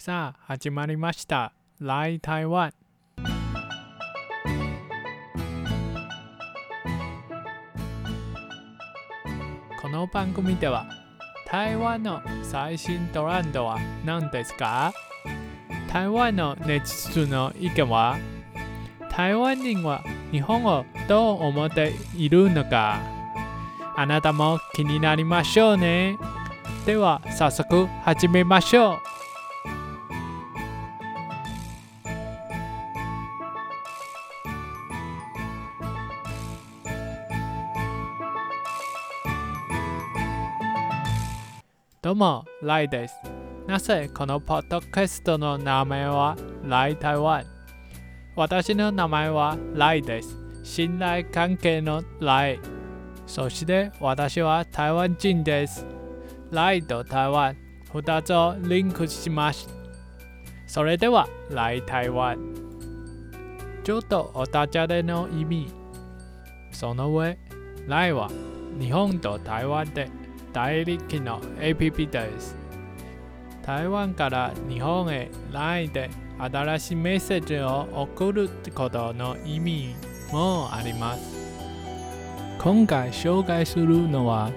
さあ始まりました、来台湾。この番組では台湾の最新トレンドは何ですか、台湾の熱中の意見は、台湾人は日本をどう思っているのか、あなたも気になりましょうね。では早速始めましょう。どうも、ライです。なぜこのポッドキャストの名前はライ台湾？私の名前はライです。信頼関係のライ。そして私は台湾人です。ライと台湾、2つをリンクします。それでは、ライ台湾。ちょっとお立ちでの意味。その上、ライは日本と台湾で大人気の APP です。台湾から日本へ LINE で新しいメッセージを送ることの意味もあります。今回紹介するのは、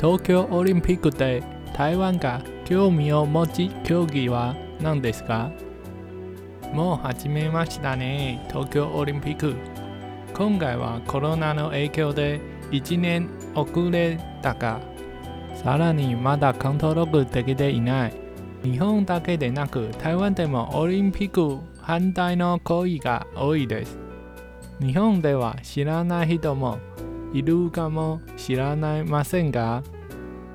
東京オリンピックで台湾が興味を持ち競技は何ですか？もう始めましたね、東京オリンピック。今回はコロナの影響で1年遅れたが、さらにまだコントロールできていない。日本だけでなく台湾でもオリンピック反対の声が多いです。日本では知らない人もいるかもしれませんが、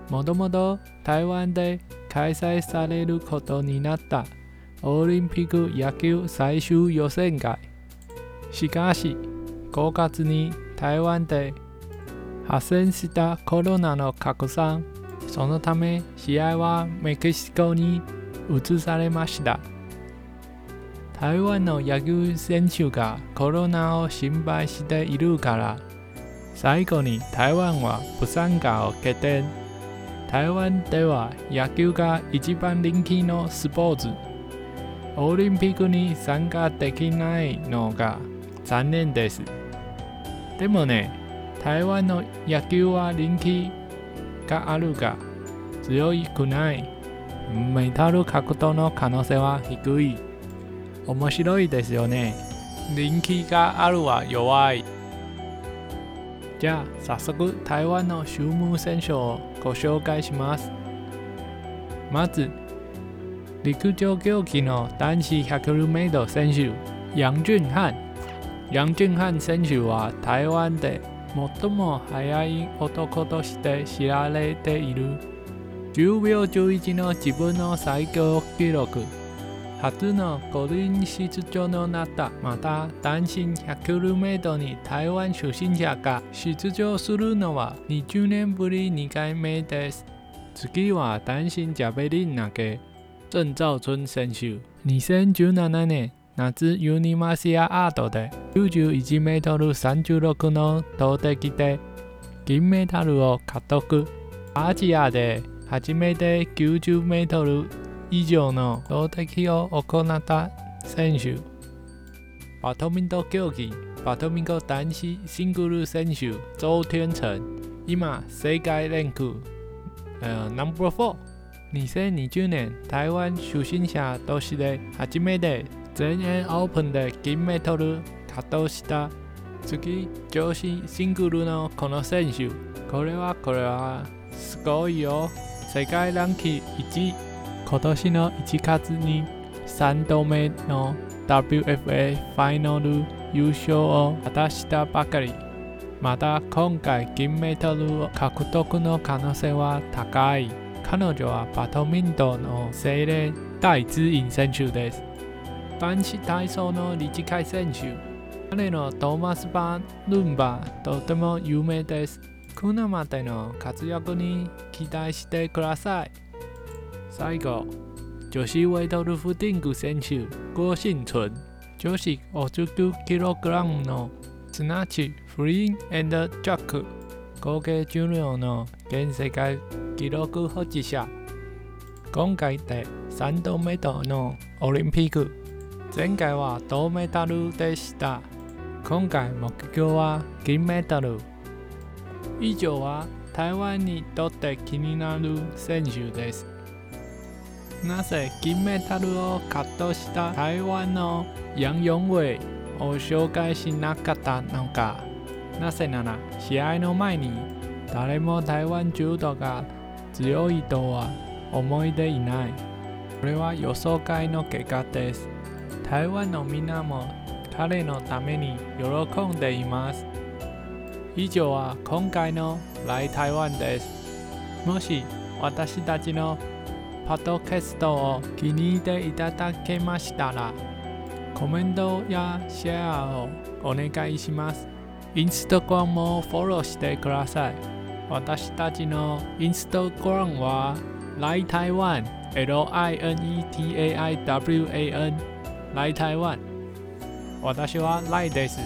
もともと台湾で開催されることになったオリンピック野球最終予選会。しかし5月に台湾で発生したコロナの拡散、そのため試合はメキシコに移されました。台湾の野球選手がコロナを心配しているから、最後に台湾は不参加を決定。台湾では野球が一番人気のスポーツ。オリンピックに参加できないのが残念です。でもね、台湾の野球は人気があるが強くない。メタル格闘の可能性は低い。面白いですよね。人気があるは弱い。じゃあ早速台湾の注目選手をご紹介します。まず陸上競技の男子 100m 選手、楊俊瀚選手は台湾で最も速い男として知られている。10秒11の自分の最強記録。初の五輪出場となった。また、男子 100m に台湾出身者が出場するのは20年ぶり2回目です。次は男子ジャベリン投げ、鄭兆春選手。2017年夏ユニバーシアアートで 91m36 の投てきで銀メダルを獲得。アジアで初めて 90m 以上の投てきを行った選手。バドミントン競技、バドミントン男子シングル選手、周天成。今、世界ランク、No.4。2020年、台湾出身者として初めて全英オープンで銀メダル獲得した。次、女子シングルのこの選手。これは、すごいよ。世界ランキング1位。今年の1月に3度目の WFA ファイナル優勝を果たしたばかり。また、今回銀メダル獲得の可能性は高い。彼女はバドミントンの精霊、戴資穎選手です。男子体操の李智凱選手。彼のトーマス版ルンバ、とても有名です。このまでの活躍に期待してください。最後、女子ウェイトリフティング選手、郭婞淳。女子 59kg のスナッチ、フリー&ジャック。合計重量の現世界記録保持者。今回で3度目のオリンピック。前回は銅メダルでした。今回目標は銀メダル。以上は台湾にとって気になる選手です。なぜ銀メダルを獲得した台湾の楊永偉を紹介しなかったのか。なぜなら試合の前に誰も台湾柔道が強いとは思いでいない。これは予想外の結果です。台湾のみんなも彼のために喜んでいます。以上は今回の来台湾です。もし私たちのポッドキャストを気に入っていただけましたら、コメントやシェアをお願いします。インスタグラムもフォローしてください。私たちのインスタグラムは来台湾 LINETAIWAN 来台湾。私はライです。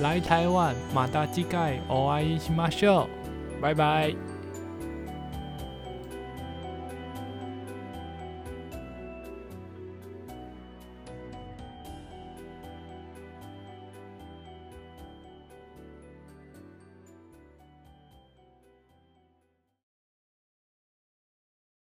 来台湾また次回お会いしましょう。バイバイ。